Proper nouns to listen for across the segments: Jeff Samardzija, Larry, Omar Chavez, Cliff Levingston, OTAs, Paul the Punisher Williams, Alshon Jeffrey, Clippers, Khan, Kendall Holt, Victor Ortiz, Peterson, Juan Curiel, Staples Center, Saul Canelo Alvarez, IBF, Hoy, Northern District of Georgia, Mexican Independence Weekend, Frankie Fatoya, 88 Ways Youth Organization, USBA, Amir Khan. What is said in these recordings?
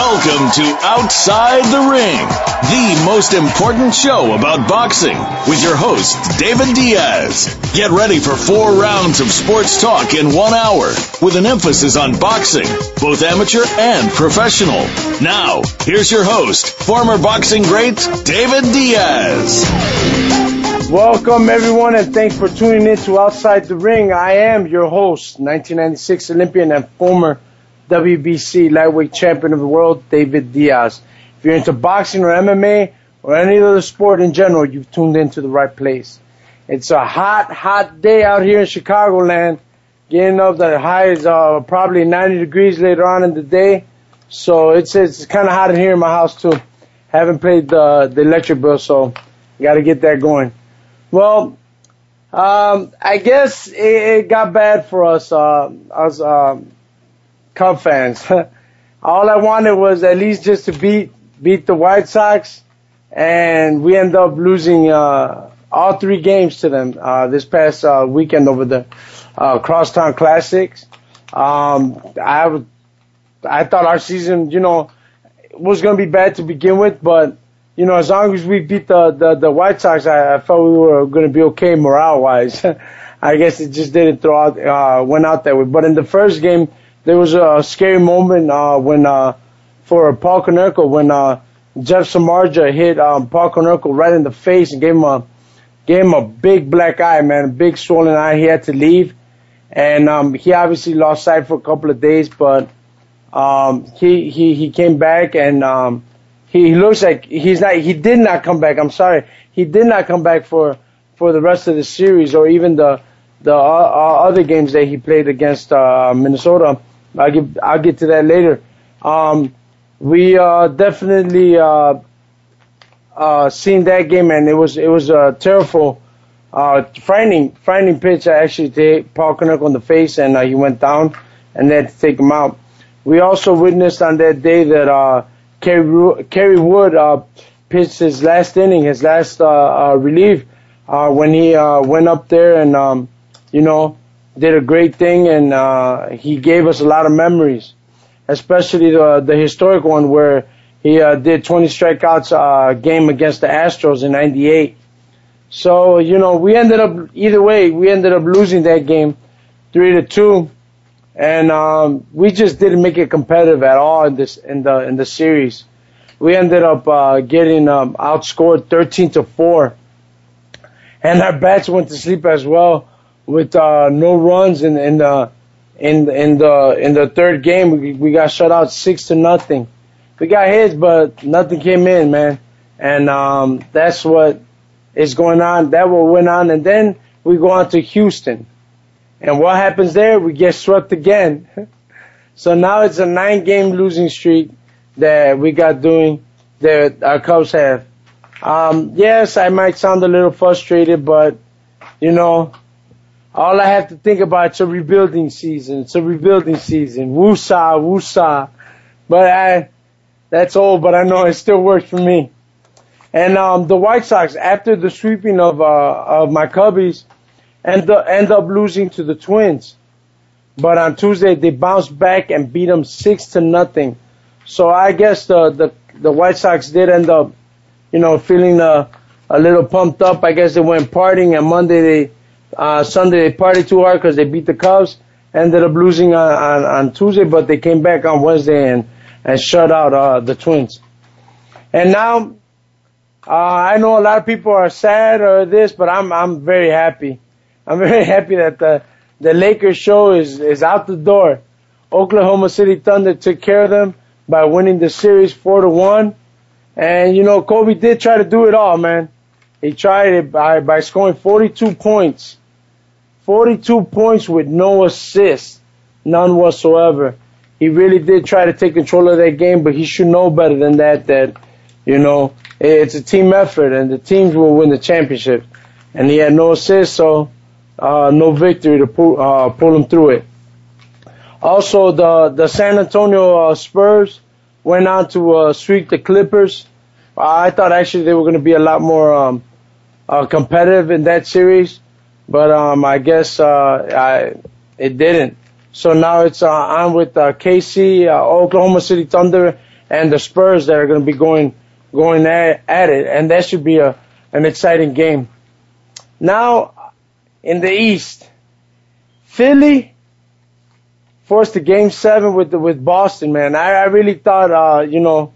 Welcome to Outside the Ring, the most important show about boxing, with your host, David Diaz. Get ready for 4 rounds of sports talk in 1 hour, with an emphasis on boxing, both amateur and professional. Now, here's your host, former boxing great, David Diaz. Welcome, everyone, and thanks for tuning in to Outside the Ring. I am your host, 1996 Olympian and former WBC lightweight champion of the world, David Diaz. If you're into boxing or MMA or any other sport in general, you've tuned into the right place. It's a hot, hot day out here in Chicagoland. Getting up, the high is probably 90 degrees later on in the day. So it's kind of hot in here in my house, too. Haven't played the electric bill, so got to get that going. Well, I guess it got bad for us. Cub fans. All I wanted was at least just to beat the White Sox, and we end up losing all 3 games to them this past weekend over the Crosstown Classics. I thought our season, was going to be bad to begin with, but as long as we beat the White Sox, I felt we were going to be okay morale-wise. I guess it just didn't went out that way. But in the first game, there was a scary moment for Paul Konerko when Jeff Samardzija hit Paul Konerko right in the face and gave him a big black eye, man, a big swollen eye. He had to leave, and he obviously lost sight for a couple of days, but he came back, and he looks like he did not come back for the rest of the series or even the other games that he played against Minnesota. I'll get to that later. We definitely seen that game, and it was a terrible, frightening pitch actually to hit Paul Konerko in the face, and he went down, and they had to take him out. We also witnessed on that day that Kerry Wood pitched his last inning, his last relief when he went up there and did a great thing, and he gave us a lot of memories, especially the historic one where he did 20 strikeouts game against the Astros in '98. So, we ended up, either way, losing that game 3-2, and we just didn't make it competitive at all in the series. We ended up getting outscored 13-4, and our bats went to sleep as well, with no runs in the third game. We got shut out 6-0. We got hits, but nothing came in, man. And that's what is going on. That what went on, and then we go on to Houston, and what happens there? We get swept again. So now it's a 9-game losing streak that we got doing that our Cubs have. Yes, I might sound a little frustrated, but all I have to think about is a rebuilding season. It's a rebuilding season. Woosah, woosah. But that's old, but I know it still works for me. And the White Sox, after the sweeping of my Cubbies, end up losing to the Twins. But on Tuesday, they bounced back and beat them 6-0. So I guess the White Sox did end up, feeling a little pumped up. I guess they went partying, and Sunday they partied too hard because they beat the Cubs. Ended up losing on Tuesday, but they came back on Wednesday and shut out the Twins. And now I know a lot of people are sad or this, but I'm very happy. I'm very happy that the Lakers show is out the door. Oklahoma City Thunder took care of them by winning the series 4-1. And, you know, Kobe did try to do it all, man. He tried it by scoring 42 points. 42 points with no assists, none whatsoever. He really did try to take control of that game, but he should know better than that, you know, it's a team effort, and the teams will win the championship. And he had no assists, so no victory to pull him through it. Also, the San Antonio Spurs went on to sweep the Clippers. I thought actually they were going to be a lot more competitive in that series, but I guess it didn't. So now it's on with KC, Oklahoma City Thunder, and the Spurs that are going to be going at it, and that should be an exciting game. Now, in the East, Philly forced to Game 7 with Boston, man. I really thought, you know,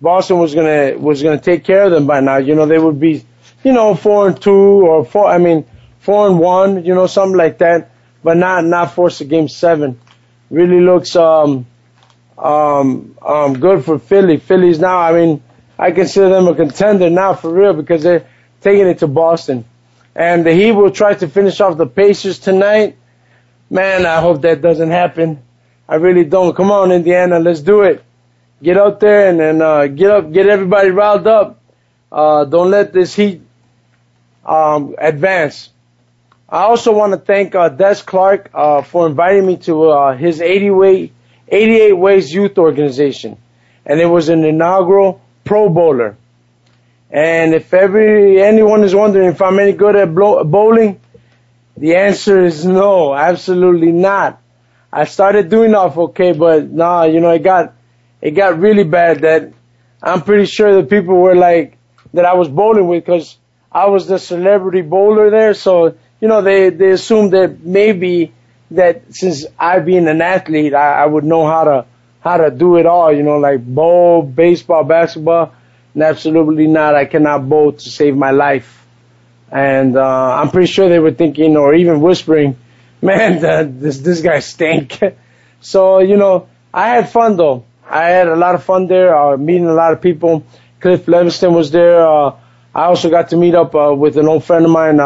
Boston was gonna take care of them by now. You know, they would be, you know, 4-2 or 4-1, you know, something like that. But not forced to Game 7. Really looks good for Philly. Philly's now, I mean, I consider them a contender now for real because they're taking it to Boston. And the Heat will try to finish off the Pacers tonight. Man, I hope that doesn't happen. I really don't. Come on, Indiana, let's do it. Get out there and get everybody riled up. Don't let this Heat advance. I also want to thank Des Clark for inviting me to his 88 Ways Youth Organization. And it was an inaugural Pro Bowler. And if anyone is wondering if I'm any good at bowling, the answer is no, absolutely not. I started doing off okay, but nah, you know, it got really bad that I'm pretty sure the people were like, that I was bowling with because I was the celebrity bowler there, so, you know, they assumed that maybe that since I being an athlete, I would know how to do it all, you know, like bowl, baseball, basketball, and absolutely not. I cannot bowl to save my life. And I'm pretty sure they were thinking or even whispering, man, this guy stank. So, you know, I had fun, though. I had a lot of fun there, meeting a lot of people. Cliff Levingston was there. I also got to meet up with an old friend of mine,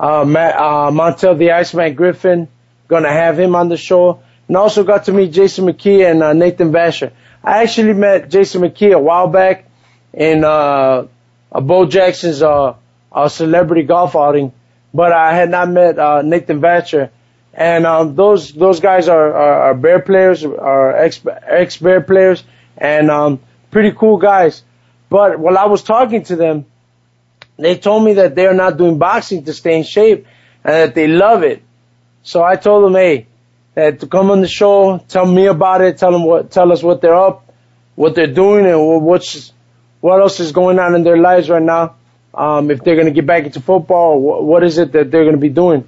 Montel the Iceman Griffin. Going to have him on the show. And also got to meet Jason McKee and Nathan Vasher. I actually met Jason McKee a while back in Bo Jackson's celebrity golf outing, but I had not met Nathan Vasher. And those guys are Bear players, are ex-Bear players, and pretty cool guys. But while I was talking to them, they told me that they're not doing boxing to stay in shape and that they love it. So I told them, hey, to come on the show, tell me about it, tell us what they're up, what they're doing, and what else is going on in their lives right now, if they're going to get back into football, or what is it that they're going to be doing.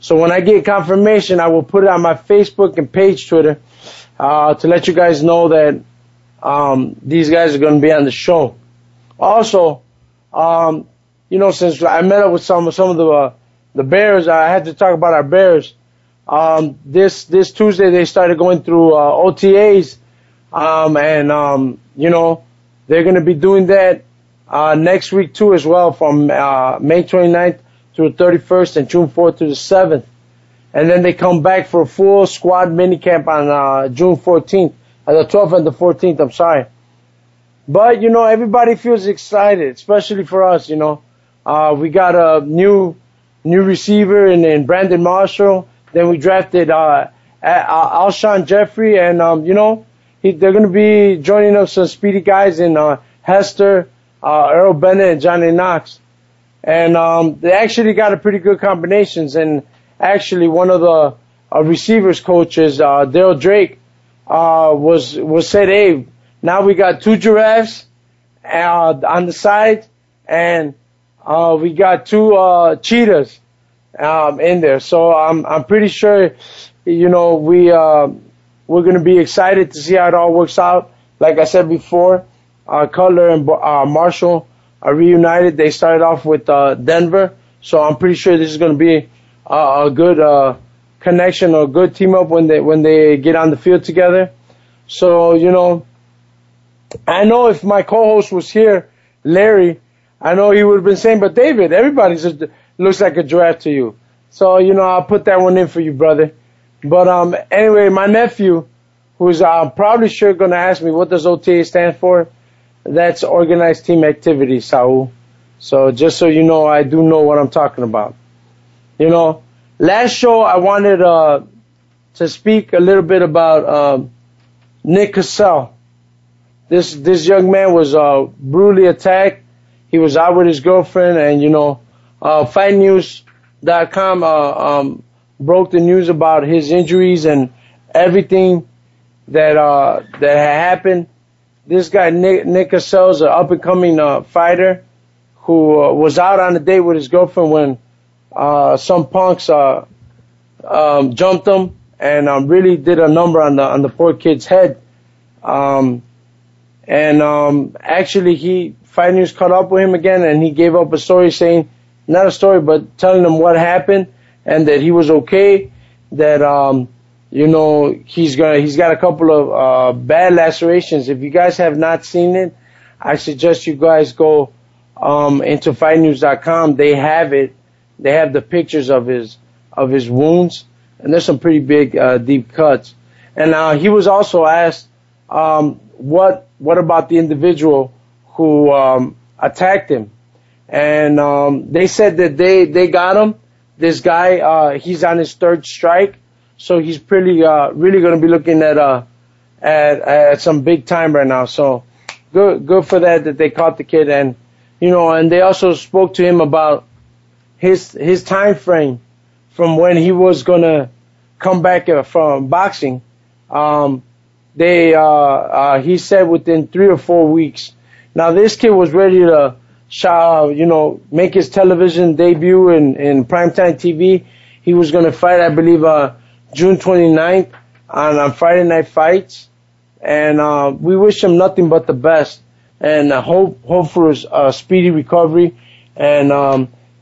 So when I get confirmation, I will put it on my Facebook and page Twitter to let you guys know that these guys are going to be on the show. Also, you know, since I met up with some of the Bears, I had to talk about our Bears. This Tuesday they started going through OTAs, and you know, they're going to be doing that next week too as well, from May 29th through the 31st and June 4th through the 7th. And then they come back for a full squad minicamp on June 14th, the 12th and the 14th, I'm sorry. But, you know, everybody feels excited, especially for us, you know. We got a new receiver in Brandon Marshall. Then we drafted Alshon Jeffrey. And, you know, they're going to be joining up some speedy guys in Hester, Earl Bennett, and Johnny Knox. And they actually got a pretty good combinations. And actually one of the receivers coaches, Daryl Drake, was said, hey, now we got two giraffes on the side, and we got two cheetahs in there. So I'm pretty sure, you know, we're going to be excited to see how it all works out. Like I said before, Cutler and Marshall are reunited. They started off with Denver, so I'm pretty sure this is going to be a good connection or a good team up when they get on the field together. So, you know, I know if my co-host was here, Larry, I know he would have been saying, but David, everybody looks like a draft to you. So, you know, I'll put that one in for you, brother. But anyway, my nephew, who's probably sure going to ask me, what does OTA stand for? That's Organized Team Activity, Saul. So just so you know, I do know what I'm talking about. You know, last show I wanted to speak a little bit about Nick Cassell. This young man was brutally attacked. He was out with his girlfriend, and you know, fightnews.com broke the news about his injuries and everything that had happened. This guy Nick Cassell is an up and coming fighter who was out on a date with his girlfriend when some punks jumped him and really did a number on the poor kid's head. Actually, Fight News caught up with him again, and he gave up a story saying, not a story, but telling them what happened and that he was okay, that, you know, he's got a couple of bad lacerations. If you guys have not seen it, I suggest you guys go into fightnews.com. They have it. They have the pictures of his wounds, and there's some pretty big, deep cuts. And he was also asked, what about the individual who attacked him? And they said that they got him. This guy, he's on his third strike, so he's really going to be looking at some big time right now. So good for that they caught the kid, and you know, and they also spoke to him about his time frame from when he was going to come back from boxing. He said within 3 or 4 weeks. Now this kid was ready to, you know, make his television debut in primetime TV. He was going to fight, I believe, June 29th on Friday Night Fights. And we wish him nothing but the best, and hope for his speedy recovery, and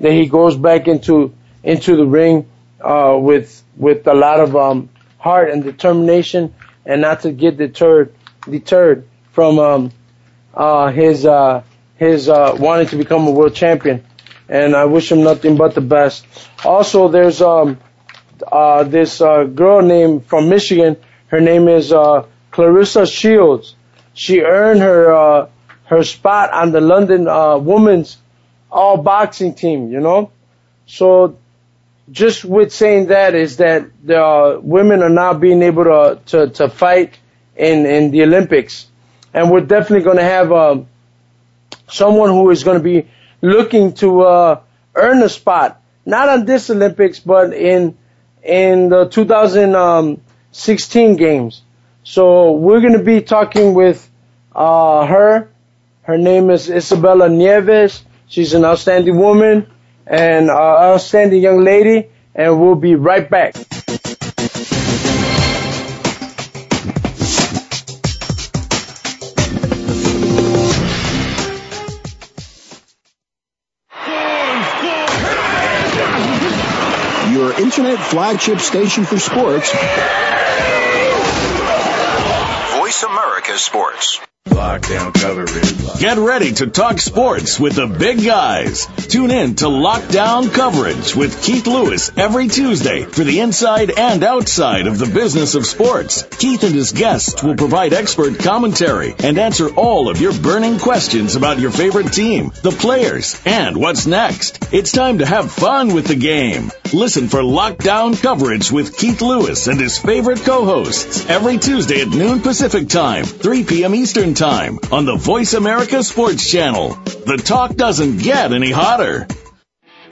that he goes back into the ring with a lot of heart and determination, and not to get deterred from his wanting to become a world champion. And I wish him nothing but the best. Also, there's this girl named from Michigan. Her name is Clarissa Shields. She earned her spot on the London women's all boxing team, you know. So just with saying that is that the women are now being able to fight in the Olympics. And we're definitely going to have someone who is going to be looking to earn a spot, not on this Olympics, but in the 2016 games. So we're going to be talking with her. Her name is Isabella Nieves. She's an outstanding woman and outstanding young lady, and we'll be right back. Your internet flagship station for sports. Voice America Sports. Lockdown Coverage. Get ready to talk sports with the big guys. Tune in to Lockdown Coverage with Keith Lewis every Tuesday for the inside and outside of the business of sports. Keith and his guests will provide expert commentary and answer all of your burning questions about your favorite team, the players, and what's next. It's time to have fun with the game. Listen for Lockdown Coverage with Keith Lewis and his favorite co-hosts every Tuesday at noon Pacific Time, 3 p.m. Eastern Time on the Voice America Sports Channel. The talk doesn't get any hotter.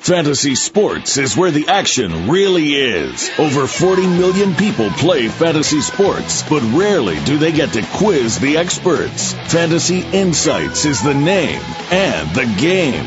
Fantasy sports is where the action really is. Over 40 million people play fantasy sports, but rarely do they get to quiz the experts. Fantasy Insights is the name and the game.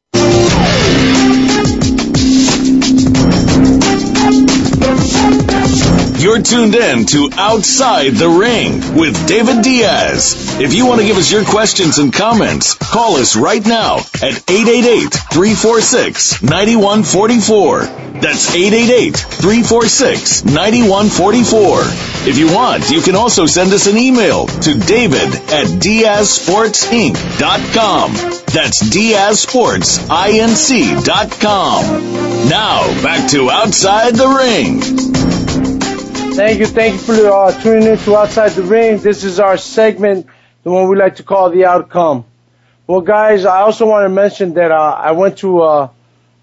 You're tuned in to Outside the Ring with David Diaz. If you want to give us your questions and comments, call us right now at 888-346-9144. That's 888-346-9144. If you want, you can also send us an email to david@diazsportsinc.com. That's diazsportsinc.com. Now, back to Outside the Ring. Thank you for tuning in to Outside the Ring. This is our segment, the one we like to call The Outcome. Well, guys, I also want to mention that I went to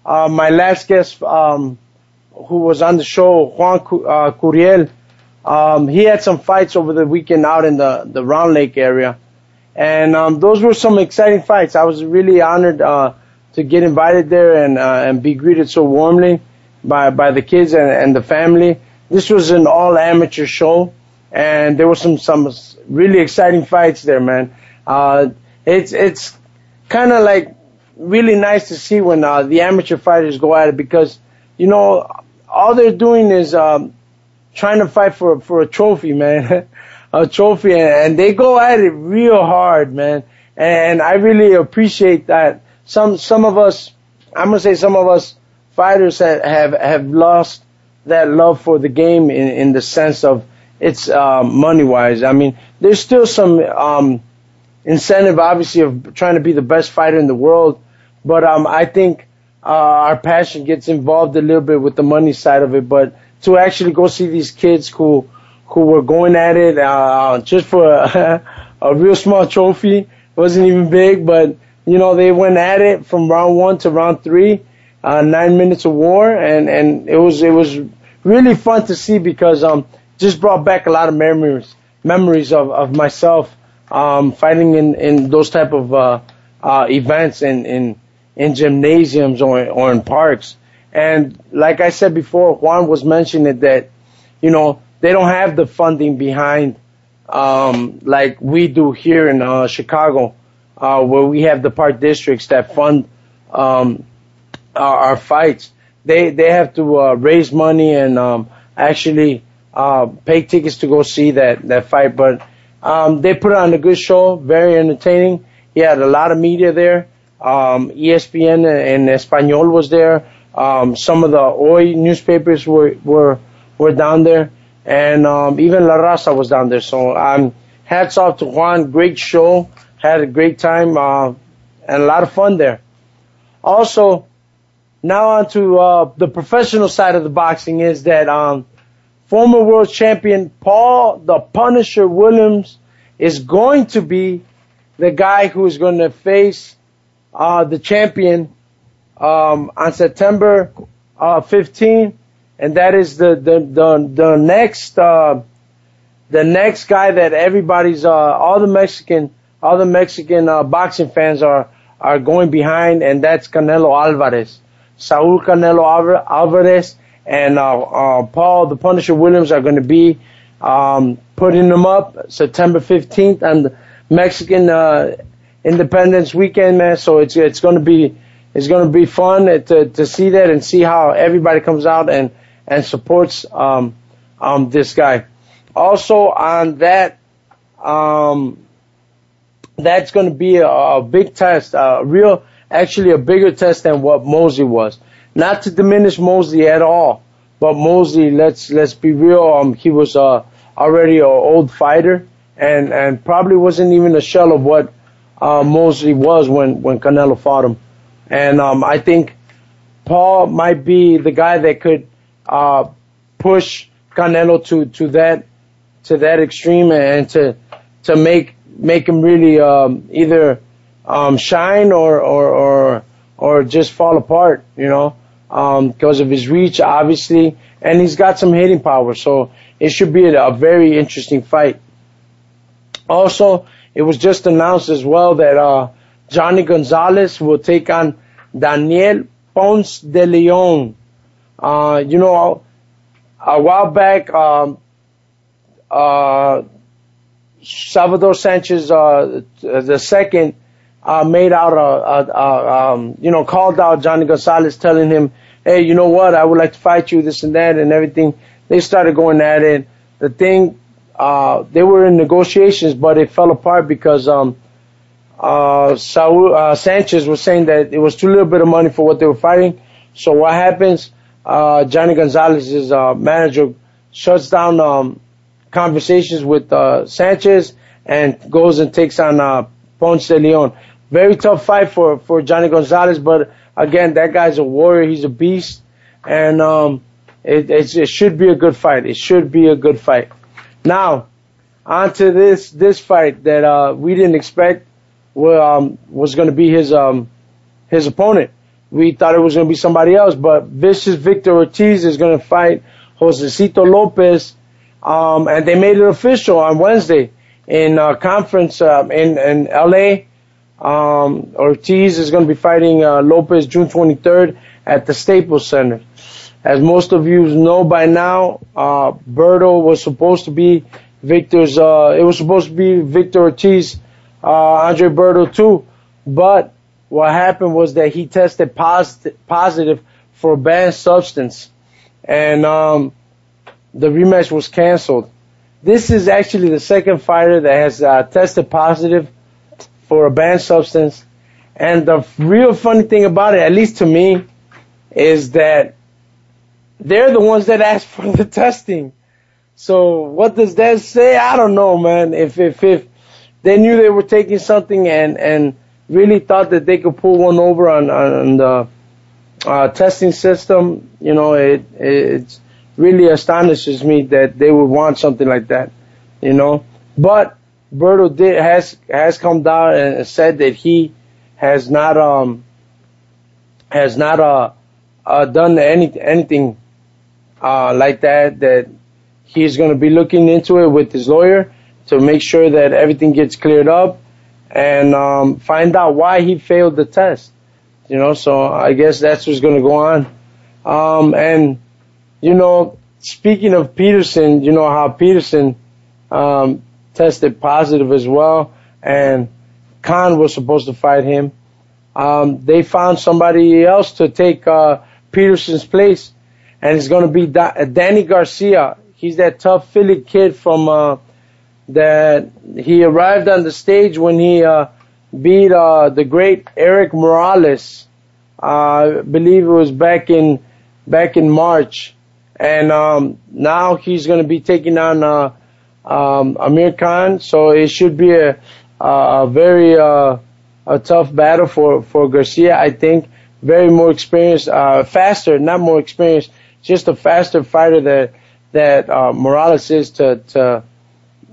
my last guest who was on the show, Juan Curiel. He had some fights over the weekend out in the Round Lake area. And those were some exciting fights. I was really honored to get invited there and be greeted so warmly by the kids and the family. This was an all-amateur show, and there were some really exciting fights there, man. It's kind of like really nice to see when the amateur fighters go at it because, you know, all they're doing is trying to fight for a trophy, man, a trophy, and they go at it real hard, man. And I really appreciate that. Some of us, I'm gonna say, some of us fighters have lost that love for the game in the sense of it's money-wise. I mean, there's still some incentive, obviously, of trying to be the best fighter in the world, but I think our passion gets involved a little bit with the money side of it. But to actually go see these kids who were going at it just for a real small trophy, wasn't even big, but, you know, they went at it from round one to round three, 9 minutes of war, and it was really fun to see because just brought back a lot of memories of myself fighting in those type of events in gymnasiums or in parks. And like I said before, Juan was mentioning that, you know, they don't have the funding behind like we do here in Chicago, where we have the park districts that fund our fights. They have to raise money and actually pay tickets to go see that fight. But they put on a good show, very entertaining. He had a lot of media there. ESPN and Español was there. Some of the Hoy newspapers were down there, and even La Raza was down there. So hats off to Juan. Great show. Had a great time and a lot of fun there. Also, now on to the professional side of the boxing is that former world champion Paul the Punisher Williams is going to be the guy who is going to face the champion on September 15th, and that is the next guy that everybody's all the Mexican boxing fans are going behind, and that's Canelo Alvarez. Saul Canelo Alvarez and Paul the Punisher Williams are going to be putting them up September 15th on Mexican Independence Weekend, man. So it's going to be fun to see that and see how everybody comes out and supports this guy. Also on that, that's going to be a big test, actually a bigger test than what Mosley was. Not to diminish Mosley at all, but Mosley, let's be real, he was already an old fighter, and probably wasn't even a shell of what Mosley was when Canelo fought him. And I think Paul might be the guy that could push Canelo to that extreme and to make him really either shine or just fall apart, you know, because of his reach, obviously, and he's got some hitting power, so it should be a very interesting fight. Also, it was just announced as well that Johnny Gonzalez will take on Daniel Ponce de Leon. You know, a while back, Salvador Sanchez II made out called out Johnny Gonzalez, telling him, "Hey, you know what? I would like to fight you, this and that, and everything." They started going at it. The thing, they were in negotiations, but it fell apart because Sanchez was saying that it was too little bit of money for what they were fighting. So what happens? Johnny Gonzalez's manager shuts down conversations with Sanchez and goes and takes on Ponce de Leon. Very tough fight for Johnny Gonzalez, but again, that guy's a warrior. He's a beast, and it should be a good fight. It should be a good fight. Now, on to this fight that we didn't expect was going to be his opponent. We thought it was going to be somebody else, but Vicious Victor Ortiz is going to fight Josecito Lopez, and they made it official on Wednesday in a conference in L.A. Ortiz is going to be fighting Lopez June 23rd at the Staples Center. As most of you know by now, Berto was supposed to be Victor Ortiz, Andre Berto too, but what happened was that he tested positive for a banned substance, and the rematch was canceled. This is actually the second fighter that has tested positive for a banned substance, and the real funny thing about it, at least to me, is that they're the ones that asked for the testing. So what does that say? I don't know, man. If they knew they were taking something and really thought that they could pull one over on the testing system, you know, it really astonishes me that they would want something like that, you know. But Berto has come down and said that he has not done anything like that. That he's going to be looking into it with his lawyer to make sure that everything gets cleared up and find out why he failed the test, you know. So I guess that's what's going to go on. And, you know, speaking of Peterson, you know how Peterson tested positive as well, and Khan was supposed to fight him. They found somebody else to take Peterson's place, and it's going to be Danny Garcia. He's that tough Philly kid from that he arrived on the stage when he beat the great Eric Morales. I believe it was back in March, and now he's going to be taking on Amir Khan. So it should be a very a tough battle for Garcia. I think very more experienced, faster, not more experienced, just a faster fighter that Morales is than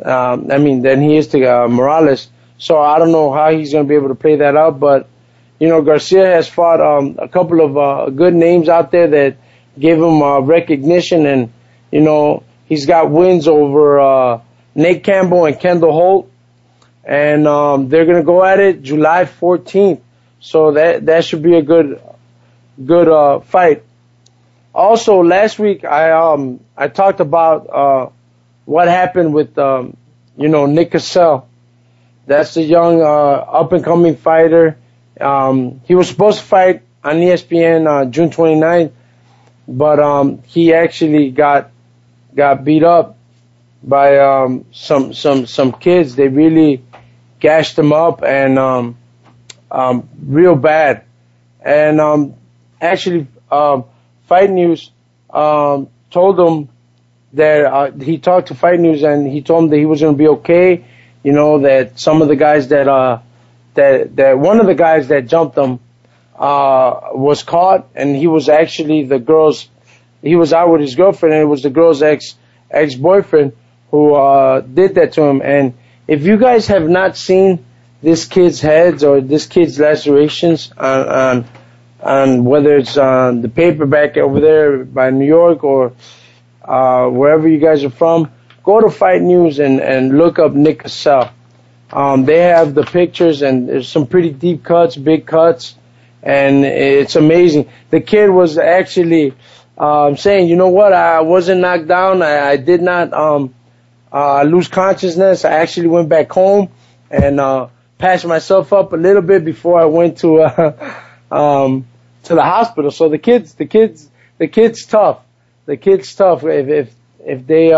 he is to Morales. So I don't know how he's going to be able to play that out, but you know, Garcia has fought a couple of good names out there that gave him recognition, and you know, he's got wins over Nate Campbell and Kendall Holt, and they're going to go at it July 14th. So that should be a good fight. Also, last week I talked about what happened with Nick Cassell. That's the young up and coming fighter. He was supposed to fight on ESPN June 29th, but he actually got beat up by some kids. They really gashed him up and real bad. And Fight News told him that he talked to Fight News, and he told him that he was going to be okay you know, that some of the guys that one of the guys that jumped him was caught, and he was actually the girl's, he was out with his girlfriend, and it was the girl's ex-boyfriend who did that to him. And if you guys have not seen this kid's heads or this kid's lacerations on whether it's on the paperback over there by New York or wherever you guys are from, go to Fight News and look up Nick Cassell. They have the pictures, and there's some pretty deep cuts, big cuts, and it's amazing. The kid was actually saying, you know what, I wasn't knocked down. I did not lose consciousness. I actually went back home and patched myself up a little bit before I went to the hospital. So the kid's tough. The kid's tough. If they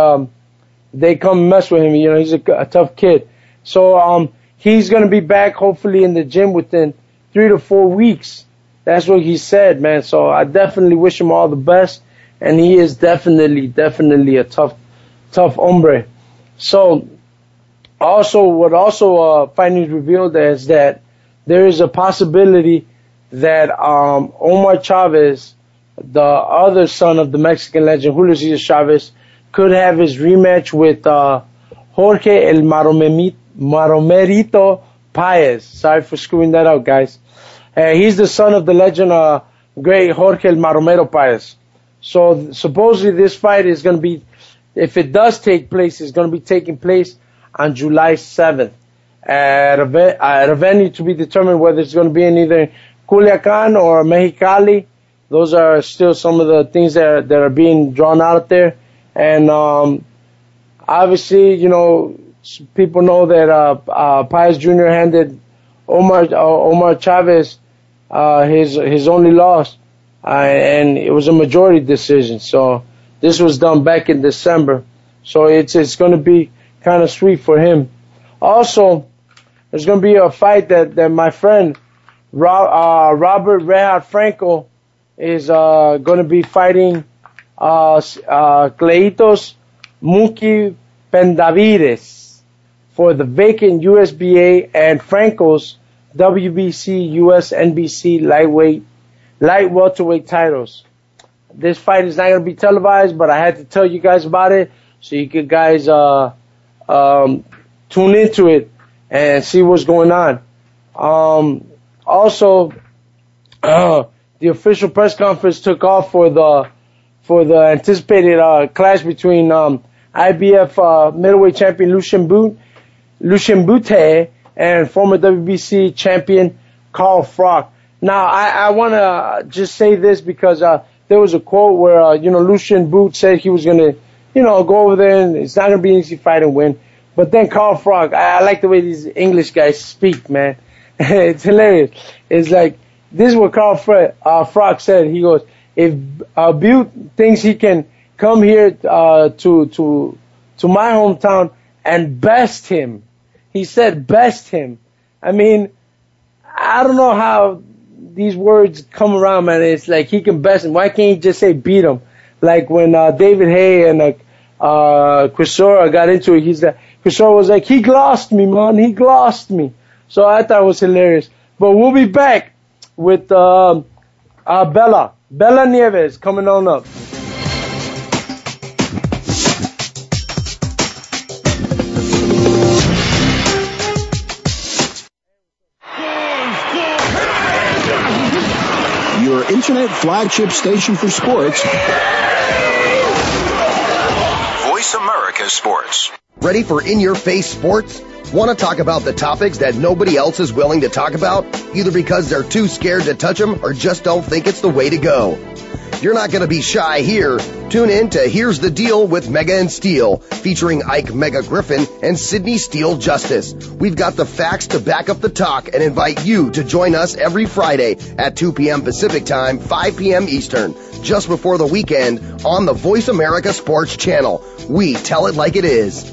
come mess with him, you know, he's a tough kid. So he's going to be back hopefully in the gym within 3 to 4 weeks. That's what he said, man. So I definitely wish him all the best. And he is definitely a tough hombre. So what Fight News revealed is that there is a possibility that Omar Chavez, the other son of the Mexican legend Julio Cesar Chavez, could have his rematch with Jorge el Maromerito Paez. Sorry for screwing that out, guys. He's the son of the legend, great Jorge el Maromerito Paez. So supposedly this fight is going to be, if it does take place, it's going to be taking place on July 7th at a venue to be determined, whether it's going to be in either Culiacan or Mexicali. Those are still some of the things that are being drawn out there. And obviously, you know, people know that Paez Jr. handed Omar Chavez his only loss, and it was a majority decision. So this was done back in December. So it's going to be kind of sweet for him. Also, there's going to be a fight that my friend Robert Rehard Franco is going to be fighting Cleitos Muki Pendavides for the vacant USBA and Franco's WBC, USNBC light welterweight titles. This fight is not going to be televised, but I had to tell you guys about it so you could guys tune into it and see what's going on. Also, the official press conference took off for the anticipated clash between IBF middleweight champion Lucien Boutte and former WBC champion Carl Froch. Now, I want to just say this because there was a quote where, you know, Lucien Boutte said he was going to, you know, go over there and it's not going to be an easy fight and win. But then Carl Froch, I like the way these English guys speak, man. It's hilarious. It's like, this is what Carl Froch said. He goes, if Butte thinks he can come here to my hometown and best him, he said best him. I mean, I don't know how these words come around, man. It's like he can best him. Why can't he just say beat him? Like when David Hay and Chisora got into it, Chisora was like, he glossed me, man. He glossed me. So I thought it was hilarious. But we'll be back with Bella Nieves coming on up. Your internet flagship station for sports. Voice America Sports. Ready for in-your-face sports? Want to talk about the topics that nobody else is willing to talk about, either because they're too scared to touch them or just don't think it's the way to go? You're not going to be shy here. Tune in to Here's the Deal with Mega and Steel, featuring Ike Mega Griffin and Sidney Steele Justice. We've got the facts to back up the talk and invite you to join us every Friday at 2 p.m. Pacific Time, 5 p.m. Eastern, just before the weekend on the Voice America Sports Channel. We tell it like it is.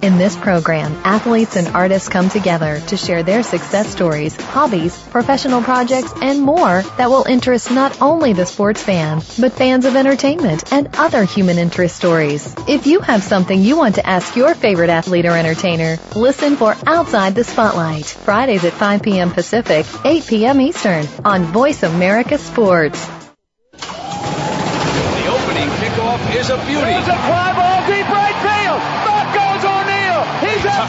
In this program, athletes and artists come together to share their success stories, hobbies, professional projects, and more that will interest not only the sports fan, but fans of entertainment and other human interest stories. If you have something you want to ask your favorite athlete or entertainer, listen for Outside the Spotlight, Fridays at 5 p.m. Pacific, 8 p.m. Eastern, on Voice America Sports. The opening kickoff is a beauty. It's a fly ball deep right field. Back goes O'Neal. He's out.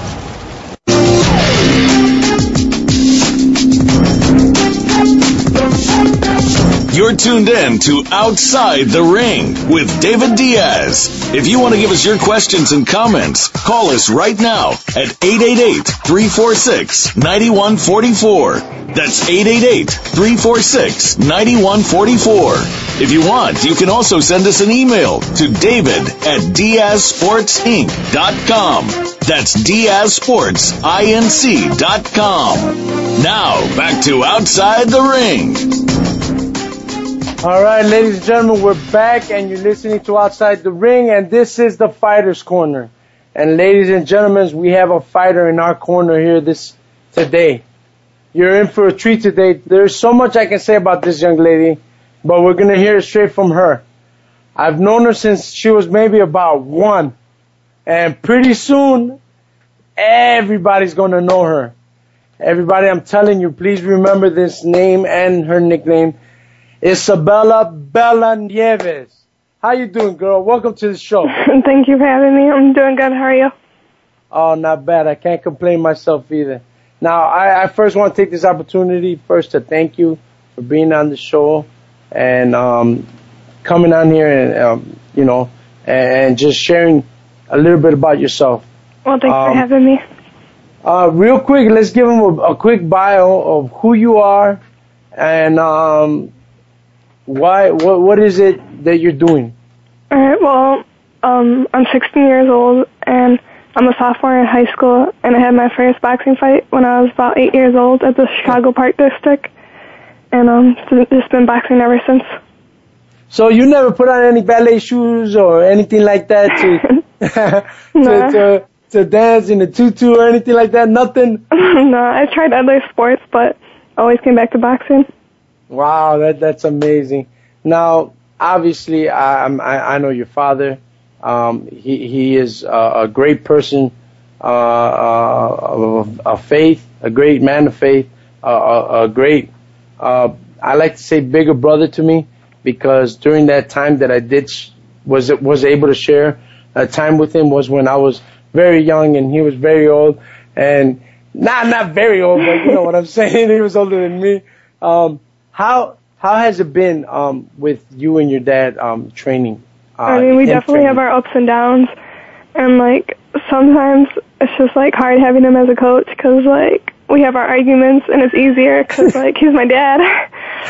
You're tuned in to Outside the Ring with David Diaz. If you want to give us your questions and comments, call us right now at 888-346-9144. That's 888-346-9144. If you want, you can also send us an email to david@diazsportsinc.com. That's diazsportsinc.com. Now, back to Outside the Ring. All right, ladies and gentlemen, we're back, and you're listening to Outside the Ring, and this is the Fighter's Corner. And ladies and gentlemen, we have a fighter in our corner here today. You're in for a treat today. There's so much I can say about this young lady, but we're going to hear it straight from her. I've known her since she was maybe about one, and pretty soon, everybody's going to know her. Everybody, I'm telling you, please remember this name and her nickname. Isabella Bella Nieves. How you doing, girl? Welcome to the show. Thank you for having me. I'm doing good. How are you? Oh, not bad. I can't complain myself either. Now, I first want to take this opportunity first to thank you for being on the show and coming on here and, you know, and just sharing a little bit about yourself. Well, thanks for having me. Real quick, let's give them a quick bio of who you are and why? What is it that you're doing? All right. Well, I'm 16 years old, and I'm a sophomore in high school. And I had my first boxing fight when I was about 8 years old at the Chicago Park District, and just been boxing ever since. So you never put on any ballet shoes or anything like that to dance in a tutu or anything like that? Nothing. No, I tried other sports, but always came back to boxing. Wow, that's amazing. Now, obviously, I know your father. He is a great person of faith, a great man of faith, a great, I like to say, bigger brother to me, because during that time that I was able to share time with him was when I was very young and he was very old, and not very old, but you know what I'm saying. He was older than me. How has it been with you and your dad training? I mean, we definitely have our ups and downs, and like sometimes it's just like hard having him as a coach because like we have our arguments and it's easier because like he's my dad.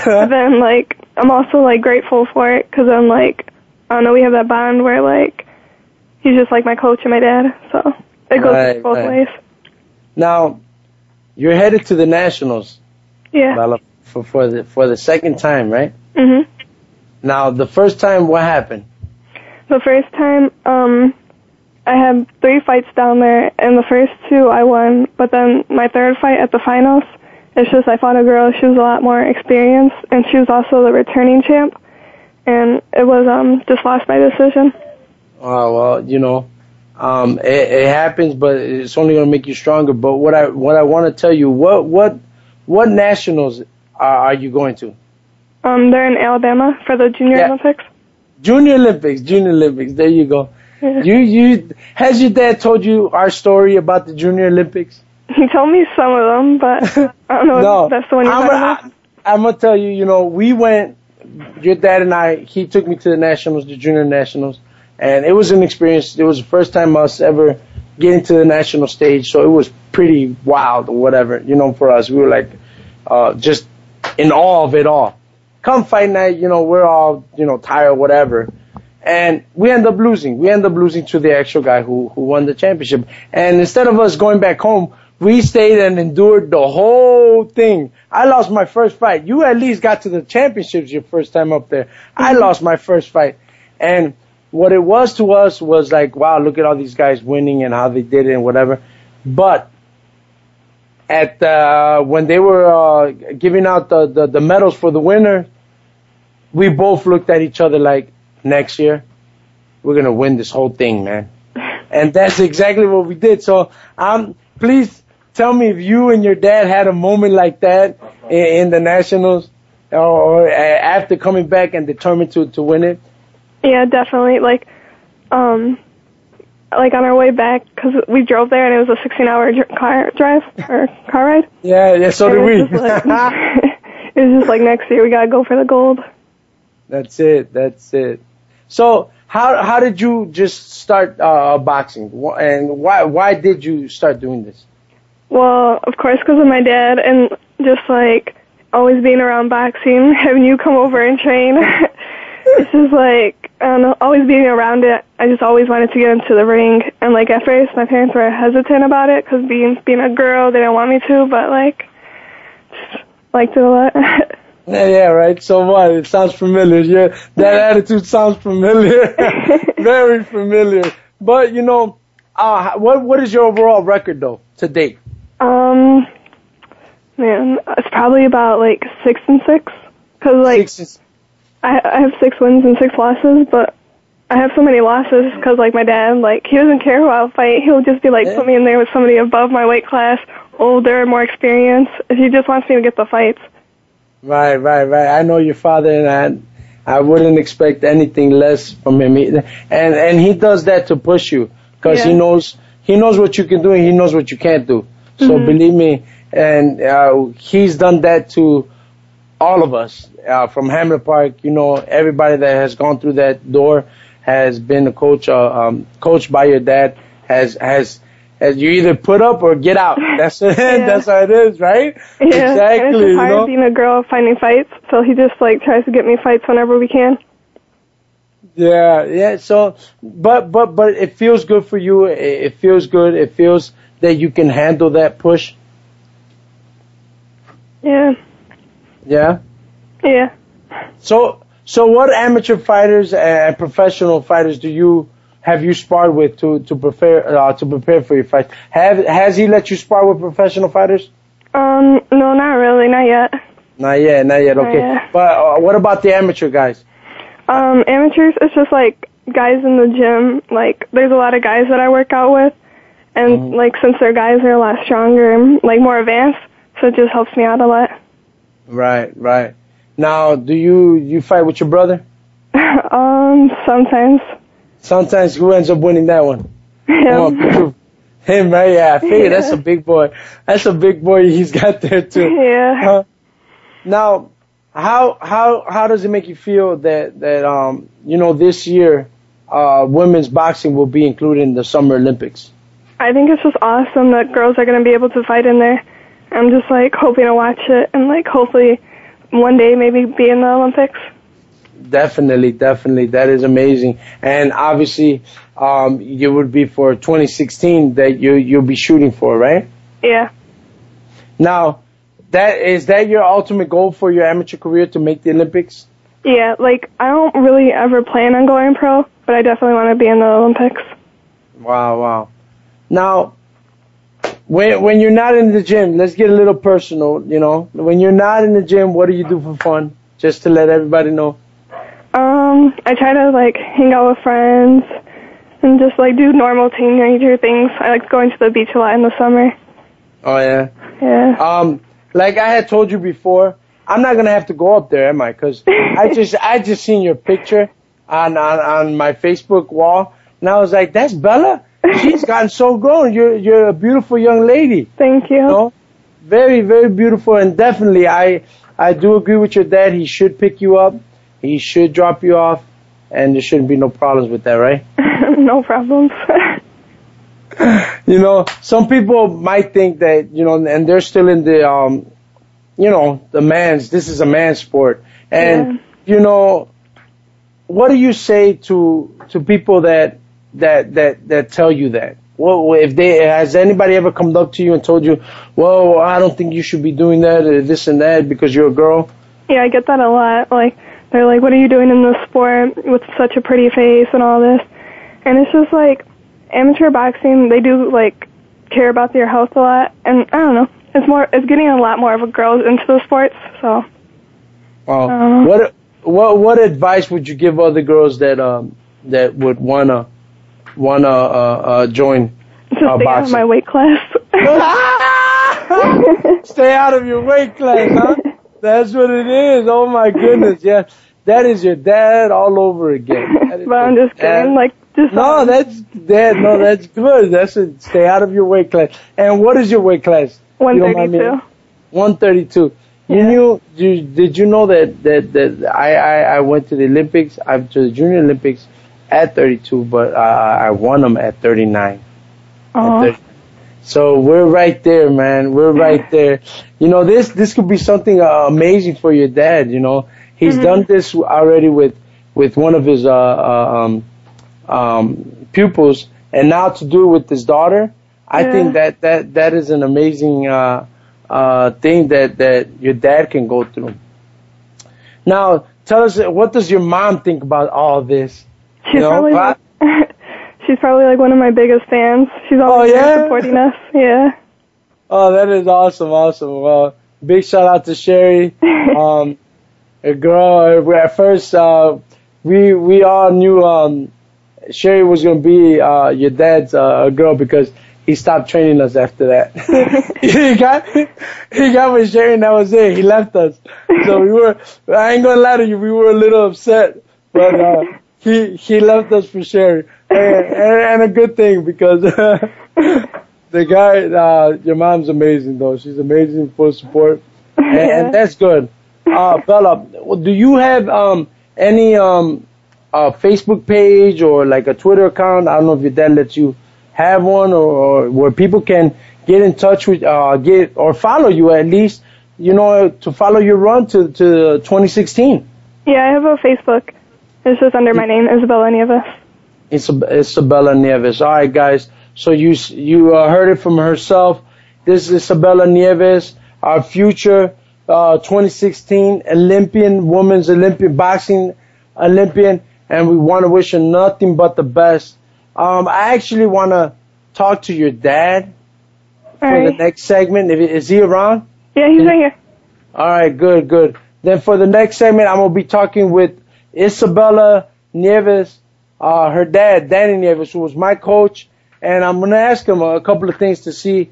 But then like I'm also like grateful for it because I'm like I don't know, we have that bond where like he's just like my coach and my dad, so it goes both ways. Now you're headed to the Nationals. Yeah. For the second time, right? Mhm. Now, the first time, what happened? The first time, I had three fights down there, and the first two I won. But then my third fight at the finals, it's just I fought a girl. She was a lot more experienced, and she was also the returning champ. And it was just lost by decision. Oh well, you know, it happens, but it's only gonna make you stronger. But what I want to tell you, what Nationals are you going to? They're in Alabama for the Junior Olympics. Junior Olympics. There you go. Yeah. Has your dad told you our story about the Junior Olympics? He told me some of them, but I don't know if that's the one you're talking about. I'm going to tell you, you know, we went, your dad and I, he took me to the Nationals, the Junior Nationals, and it was an experience. It was the first time us ever getting to the national stage, so it was pretty wild or whatever, you know, for us. We were like just in awe of it all. Come fight night, you know, we're all, you know, tired, whatever. And we end up losing. We end up losing to the actual guy who won the championship. And instead of us going back home, we stayed and endured the whole thing. I lost my first fight. You at least got to the championships your first time up there. I lost my first fight. And what it was to us was like, wow, look at all these guys winning and how they did it and whatever. But at when they were giving out the medals for the winner, we both looked at each other like, next year, we're going to win this whole thing, man. And that's exactly what we did. So please tell me if you and your dad had a moment like that in the Nationals or after coming back and determined to win it. Yeah, definitely. Like on our way back, because we drove there and it was a 16-hour car ride. Yeah, so did we. It was just like, next year we got to go for the gold. That's it. So how did you just start boxing, and why did you start doing this? Well, of course, because of my dad, and just like always being around boxing, having you come over and train. This is like, I don't know, always being around it. I just always wanted to get into the ring, and like at first my parents were hesitant about it because being a girl, they didn't want me to, but like just liked it a lot. Yeah, right. So what? It sounds familiar. Yeah, that attitude sounds familiar. Very familiar. But you know, what is your overall record though to date? Man, it's probably about like 6-6. Cause like I have 6 wins and 6 losses, but I have so many losses because like my dad, like he doesn't care who I'll fight. He'll just be like, put me in there with somebody above my weight class, older, more experienced. He just wants me to get the fights. Right. I know your father, and I wouldn't expect anything less from him. And he does that to push you, because he knows what you can do and he knows what you can't do. Mm-hmm. So believe me, and he's done that to all of us from Hamlet Park. You know, everybody that has gone through that door has been a coach, coached by your dad, as you either put up or get out. That's it. Yeah. That's how it is, right? Yeah. Exactly. And it's just hard being a girl finding fights, so he just like tries to get me fights whenever we can. Yeah. So, but it feels good for you. It feels good. It feels that you can handle that push. Yeah. So what amateur fighters and professional fighters have you sparred with to prepare for your fight? Has he let you spar with professional fighters? No, not really, not yet. Okay, but what about the amateur guys? Amateurs, it's just like guys in the gym. Like there's a lot of guys that I work out with, and like since they're guys, they're a lot stronger and like more advanced, so it just helps me out a lot. Right. Now, do you fight with your brother? Sometimes. Sometimes who ends up winning that one? Him, right? Yeah, I figure that's a big boy. That's a big boy he's got there too. Yeah. Now, how does it make you feel that you know, this year women's boxing will be included in the Summer Olympics? I think it's just awesome that girls are going to be able to fight in there. I'm just like hoping to watch it and like hopefully one day maybe be in the Olympics. Definitely. That is amazing. And obviously, it would be for 2016 that you'll be shooting for, right? Yeah. Now, is that your ultimate goal for your amateur career, to make the Olympics? Yeah, like, I don't really ever plan on going pro, but I definitely want to be in the Olympics. Wow. Now, when you're not in the gym, let's get a little personal, you know. When you're not in the gym, what do you do for fun? Just to let everybody know. I try to like hang out with friends and just like do normal teenager things. I like going to the beach a lot in the summer. Oh yeah. Yeah. Like I had told you before, I'm not gonna have to go up there, am I? Because I just seen your picture on my Facebook wall, and I was like, that's Bella. She's gotten so grown. You're a beautiful young lady. Thank you. You know? Very, very beautiful, and definitely I do agree with your dad. He should pick you up. He should drop you off, and there shouldn't be no problems with that, right? No problems. You know, some people might think that, you know, and they're still in the, you know, this is a man's sport. And, you know, what do you say to people that tell you that? Well, if they has anybody ever come up to you and told you, well, I don't think you should be doing that or this and that because you're a girl? Yeah, I get that a lot. Like, they're like, what are you doing in this sport with such a pretty face and all this? And it's just like amateur boxing, they do like care about their health a lot, and I don't know. It's getting a lot more of a girls into the sports. So, well, what advice would you give other girls that would wanna join boxing? Just stay out of my weight class. Stay out of your weight class, huh? That's what it is. Oh my goodness, yeah, that is your dad all over again. But I'm just kidding, like. No, that's dad. No, that's good. That's it. Stay out of your weight class. And what is your weight class? 132. 132. Yeah. Did you know that I went to the Olympics? I'm to the Junior Olympics at 32, but I won them at 39. Uh-huh. So we're right there, man. We're right there. You know, this could be something amazing for your dad. You know, he's done this already with one of his pupils, and now to do with his daughter, I think that is an amazing thing that your dad can go through. Now, tell us, what does your mom think about all this? She's probably like one of my biggest fans. She's always supporting us. Yeah. Oh, that is awesome. Well, big shout out to Sherry, a girl. At first, we all knew Sherry was going to be your dad's girl because he stopped training us after that. he got with Sherry and that was it. He left us. So I ain't going to lie to you, we were a little upset. But he left us for Sherry. And a good thing because the guy, your mom's amazing though. She's amazing, full support. And that's good. Bella, do you have any... a Facebook page or like a Twitter account? I don't know if your dad lets you have one, or where people can get in touch with, get or follow you at least, you know, to follow your run to 2016. Yeah, I have a Facebook. It's just under my name, Isabella Nieves. Isabella Nieves. All right, guys. So you heard it from herself. This is Isabella Nieves, our future 2016 Olympian women's boxing Olympian. And we want to wish her nothing but the best. I actually want to talk to your dad for the next segment. Is he around? Yeah, he's right here. All right, good. Then for the next segment, I'm going to be talking with Isabella Nieves, her dad, Danny Nieves, who was my coach. And I'm going to ask him a couple of things to see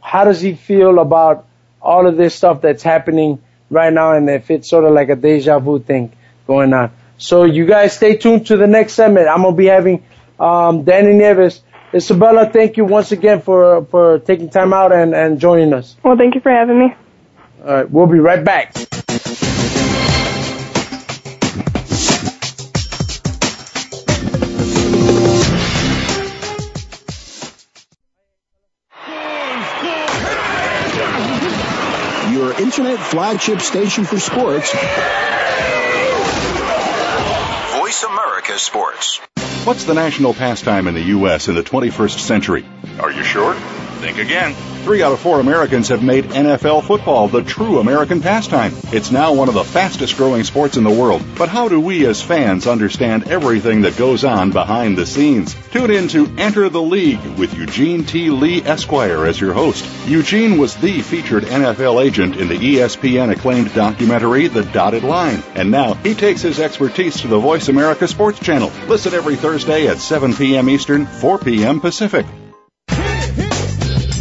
how does he feel about all of this stuff that's happening right now, and if it's sort of like a deja vu thing going on. So you guys stay tuned to the next segment. I'm going to be having Danny Nieves. Isabella, thank you once again for taking time out and joining us. Well, thank you for having me. All right, we'll be right back. Your internet flagship station for sports. America Sports. What's the national pastime in the U.S. in the 21st century? Are you sure? Think again. 3 out of 4 Americans have made NFL football the true American pastime. It's now one of the fastest-growing sports in the world. But how do we as fans understand everything that goes on behind the scenes? Tune in to Enter the League with Eugene T. Lee Esquire as your host. Eugene was the featured NFL agent in the ESPN-acclaimed documentary The Dotted Line. And now he takes his expertise to the Voice America Sports Channel. Listen every Thursday at 7 p.m. Eastern, 4 p.m. Pacific.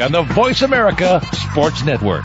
on the Voice America Sports Network.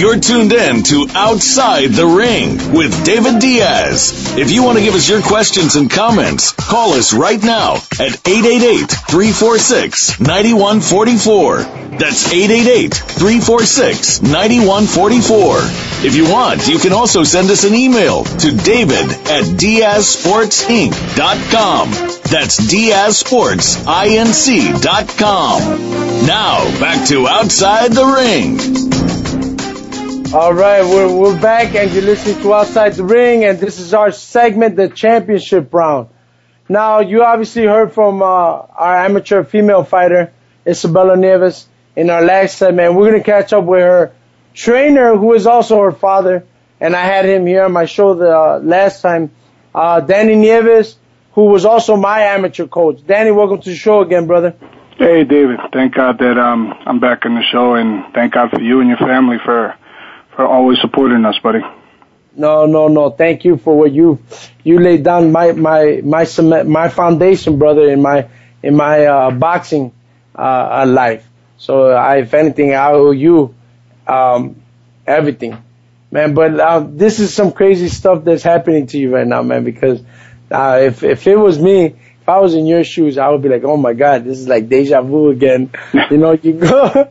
You're tuned in to Outside the Ring with David Diaz. If you want to give us your questions and comments, call us right now at 888-346-9144. That's 888-346-9144. If you want, you can also send us an email to david@diazsportsinc.com. That's diazsportsinc.com. Now, back to Outside the Ring. All right, we're back, and you're listening to Outside the Ring, and this is our segment, the championship round. Now, you obviously heard from our amateur female fighter, Isabella Nieves, in our last segment. We're going to catch up with her trainer, who is also her father, and I had him here on my show the last time, Danny Nieves, who was also my amateur coach. Danny, welcome to the show again, brother. Hey, David. Thank God that I'm back on the show, and thank God for you and your family for always supporting us, buddy. No. Thank you for what you laid down, my foundation, brother, in my boxing life. So, if anything, I owe you everything, man. But this is some crazy stuff that's happening to you right now, man, because if it was me, if I was in your shoes, I would be like, oh my God, this is like deja vu again. You know, you go.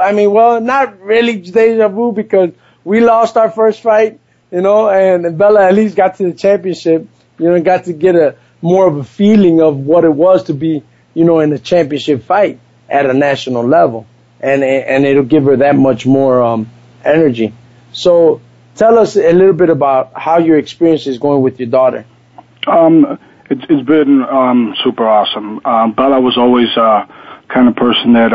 I mean, well, not really deja vu, because we lost our first fight, you know, and Bella at least got to the championship, you know, and got to get a more of a feeling of what it was to be, you know, in a championship fight at a national level. And it'll give her that much more energy. So tell us a little bit about how your experience is going with your daughter. It's been super awesome. Bella was always kind of person that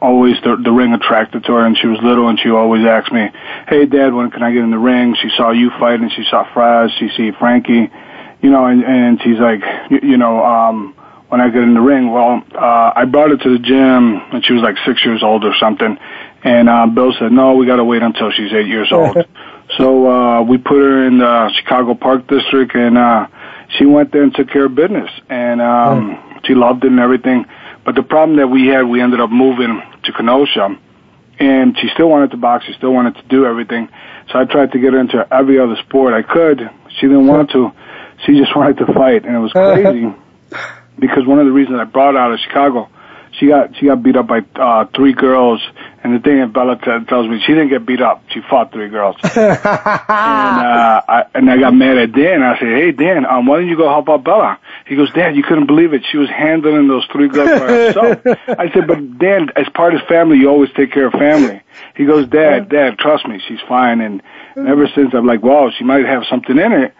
always the ring attracted to her, and she was little, and she always asked me, hey, Dad, when can I get in the ring? She saw you fight, and she saw Fraz, she see Frankie, you know, and she's like, when I get in the ring, well, I brought her to the gym, and she was like 6 years old or something. And Bill said, no, we got to wait until she's 8 years old. So we put her in the Chicago Park District, and she went there and took care of business. And she loved it and everything. But the problem that we had, we ended up moving to Kenosha, and she still wanted to box. She still wanted to do everything. So I tried to get her into every other sport I could. She didn't want to. She just wanted to fight, and it was crazy. Because one of the reasons I brought her out of Chicago, she got beat up by three girls. And the thing that Bella tells me, she didn't get beat up. She fought three girls. And I got mad at Dan. I said, hey, Dan, why didn't you go help out Bella? He goes, Dad, you couldn't believe it. She was handling those three girls by herself. I said, but Dan, as part of family, you always take care of family. He goes, Dad, trust me, she's fine. And ever since, I'm like, wow, she might have something in it.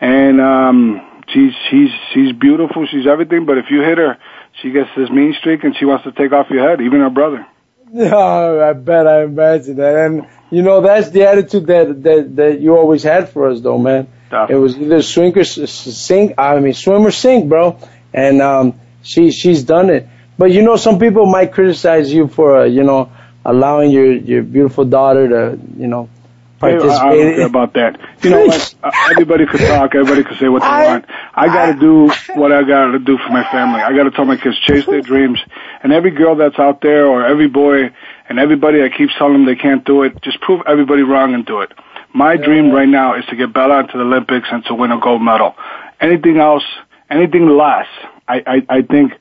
And she's beautiful. She's everything. But if you hit her, she gets this mean streak, and she wants to take off your head, even her brother. Oh, I bet. I imagine that. And, you know, that's the attitude that you always had for us, though, man. Definitely. It was either swim or sink, bro. And she's done it. But, you know, some people might criticize you for, you know, allowing your beautiful daughter to, you know, I don't care about that. You know what? Everybody could talk. Everybody could say what they want. I got to do what I got to do for my family. I got to tell my kids, chase their dreams. And every girl that's out there, or every boy, and everybody that keeps telling them they can't do it, just prove everybody wrong and do it. My dream right now is to get Bella into the Olympics and to win a gold medal. Anything else, anything less, I think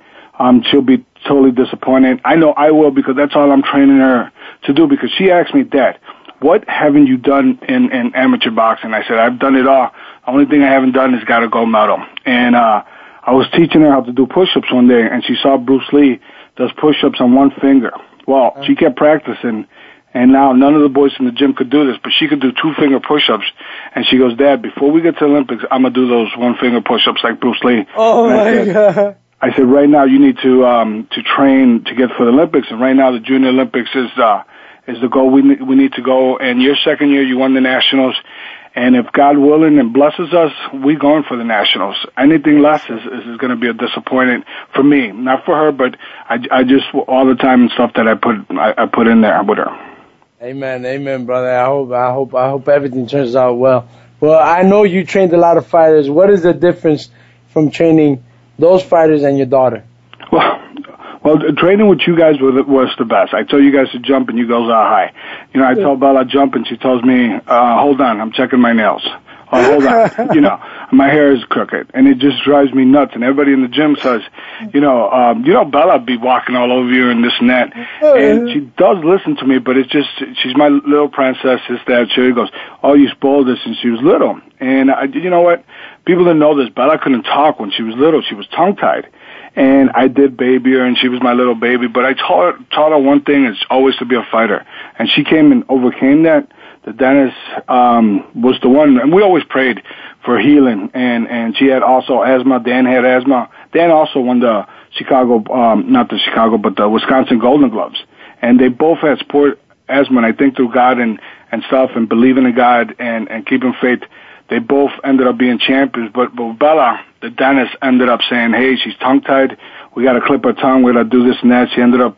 she'll be totally disappointed. I know I will, because that's all I'm training her to do, because she asked me that. What haven't you done in amateur boxing? I said, I've done it all. The only thing I haven't done is got a gold medal. And I was teaching her how to do push-ups one day, and she saw Bruce Lee does push-ups on one finger. Well, she kept practicing, And now none of the boys from the gym could do this, but she could do two-finger push-ups. And she goes, Dad, before we get to the Olympics, I'm going to do those one-finger push-ups like Bruce Lee. Oh, my God. I said, right now you need to train to get for the Olympics. And right now the Junior Olympics is the goal we need to go. And your second year, you won the Nationals. And if God willing and blesses us, we're going for the Nationals. Anything less is going to be a disappointment for me. Not for her, but I just, all the time and stuff that I put in there with her. Amen, amen, brother. I hope everything turns out well. Well, I know you trained a lot of fighters. What is the difference from training those fighters and your daughter? Well, training with you guys was the best. I tell you guys to jump, and you girls are high. You know, I tell Bella jump, and she tells me, "Hold on, I'm checking my nails." Oh, hold on. You know, my hair is crooked, and it just drives me nuts. And everybody in the gym says, you know, Bella be walking all over you and this and that. And she does listen to me, but it's just, she's my little princess, this, that. She goes, oh, you spoiled this since she was little. And you know what? People didn't know this. Bella couldn't talk when she was little. She was tongue-tied. And I did baby her, and she was my little baby. But I taught her one thing, it's always to be a fighter. And she came and overcame that. The dentist was the one, and we always prayed for healing. And she had also asthma. Dan had asthma. Dan also won the not the Wisconsin Golden Gloves. And they both had sport asthma. And I think through God and stuff and believing in God and keeping faith, they both ended up being champions. But Bella, the dentist, ended up saying, hey, she's tongue-tied. We got to clip her tongue. We got to do this and that. She ended up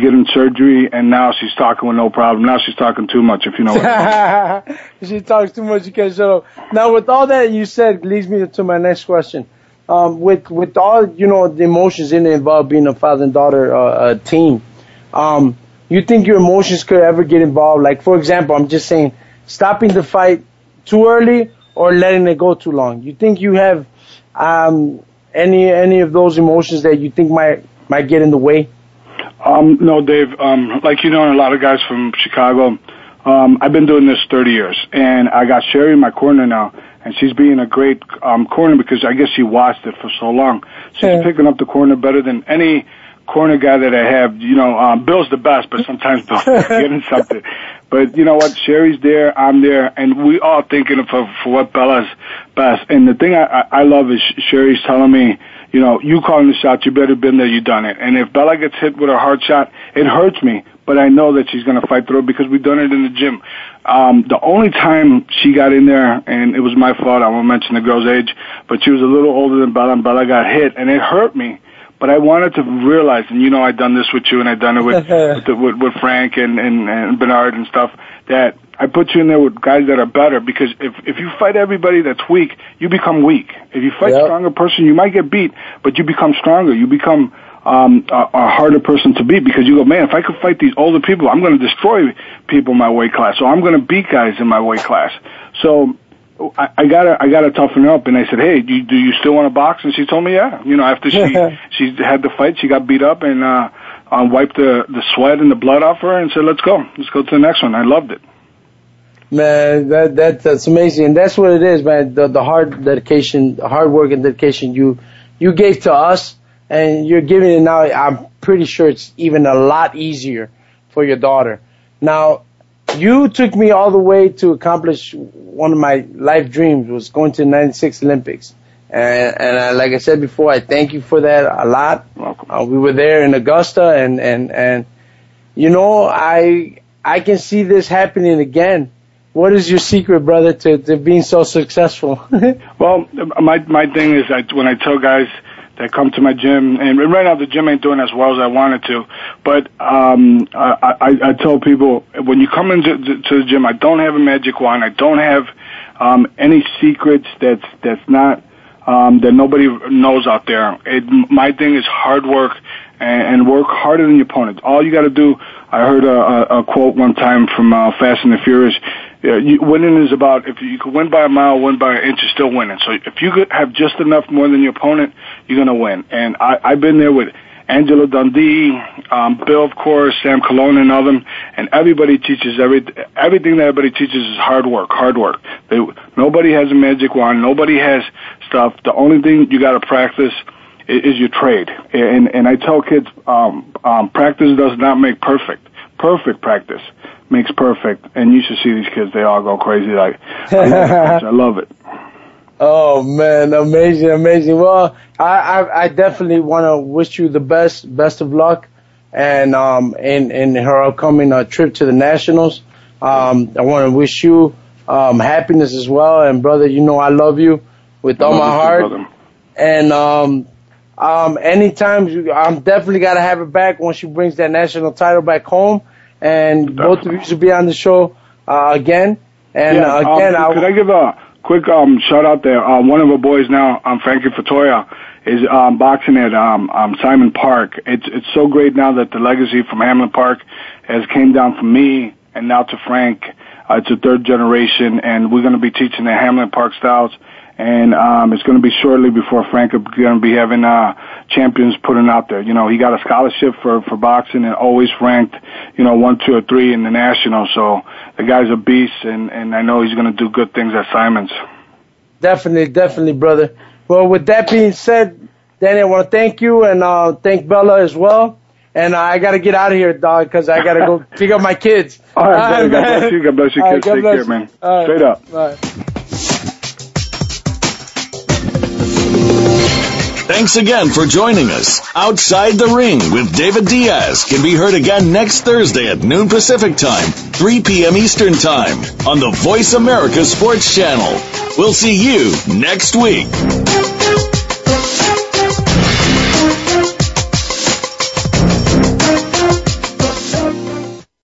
getting surgery, and now she's talking with no problem. Now she's talking too much, if you know what I mean. She talks too much. You can't shut up. Now, with all that you said, leads me to my next question. With all, you know, the emotions involved being a father and daughter team, you think your emotions could ever get involved? Like, for example, I'm just saying, stopping the fight too early or letting it go too long. You think you have any of those emotions that you think might get in the way? No, Dave. Like you know, and a lot of guys from Chicago, I've been doing this 30 years, and I got Sherry in my corner now, and she's being a great corner because I guess she watched it for so long. She's picking up the corner better than any corner guy that I have. You know, Bill's the best, but sometimes Bill's getting something. But you know what? Sherry's there, I'm there, and we all thinking for what Bella's best. And the thing I love is Sherry's telling me, you know, you calling the shot, you better been there, you done it. And if Bella gets hit with a hard shot, it hurts me, but I know that she's going to fight through it because we've done it in the gym. The only time she got in there, and it was my fault, I won't mention the girl's age, but she was a little older than Bella, and Bella got hit, and it hurt me. But I wanted to realize, and you know, I've done this with you, and I've done it with Frank and Bernard and stuff, that I put you in there with guys that are better, because if you fight everybody that's weak, you become weak. If you fight a stronger person, you might get beat, but you become stronger. You become a harder person to beat, because you go, man, if I could fight these older people, I'm going to destroy people in my weight class, so I'm going to beat guys in my weight class. So I gotta toughen up, and I said, hey, do you still want to box? And she told me, yeah. You know, after she had the fight, she got beat up, and wiped the sweat and the blood off her, and said, let's go to the next one. I loved it. Man, that's amazing, and that's what it is, man. The hard work and dedication you gave to us, and you're giving it now. I'm pretty sure it's even a lot easier for your daughter now. You took me all the way to accomplish one of my life dreams, was going to the 96 Olympics. And like I said before, I thank you for that a lot. Welcome. We were there in Augusta, and you know, I can see this happening again. What is your secret, brother, to being so successful? Well, my thing is when I tell guys that come to my gym, and right now the gym ain't doing as well as I wanted to, but I tell people, when you come into the gym, I don't have a magic wand, I don't have any secrets that's not that nobody knows out there. My thing is hard work, and work harder than your opponent. All you got to do, I heard a quote one time from Fast and the Furious, winning is about, if you can win by a mile, win by an inch, you're still winning. So if you could have just enough more than your opponent, you're going to win. And I've been there with Angelo Dundee, Bill, of course, Sam Colon, and all them. And everybody teaches, everything that everybody teaches is hard work. Nobody has a magic wand. Nobody has stuff. The only thing you got to practice is your trade. And I tell kids, practice does not make perfect. perfect practice makes perfect. And you should see these kids. They all go crazy. Like, I love it. Oh, man. Amazing, amazing. Well, I definitely want to wish you the best of luck. And in her upcoming trip to the Nationals, I want to wish you happiness as well. And, brother, you know I love you with all my heart. Brother. And anytime, I'm definitely got to have it back once she brings that national title back home. And definitely. Both of you should be on the show again. And, could I give a quick shout-out there? One of our boys now, Frankie Fatoya, is boxing at Simon Park. It's so great now that the legacy from Hamlin Park has came down from me and now to Frank. It's a third generation, and we're going to be teaching the Hamlin Park styles. And it's going to be shortly before Frank is going to be having champions putting out there. You know, he got a scholarship for boxing and always ranked, you know, 1, 2, or 3 in the national. So the guy's a beast, and I know he's going to do good things at Simon's. Definitely, brother. Well, with that being said, Danny, I want to thank you and thank Bella as well. And I got to get out of here, dog, because I got to go pick up my kids. All right, brother. God bless you. God bless you, kids. Take care, man. Straight up. All right. Thanks again for joining us. Outside the Ring with David Diaz can be heard again next Thursday at noon Pacific Time, 3 p.m. Eastern Time on the Voice America Sports Channel. We'll see you next week.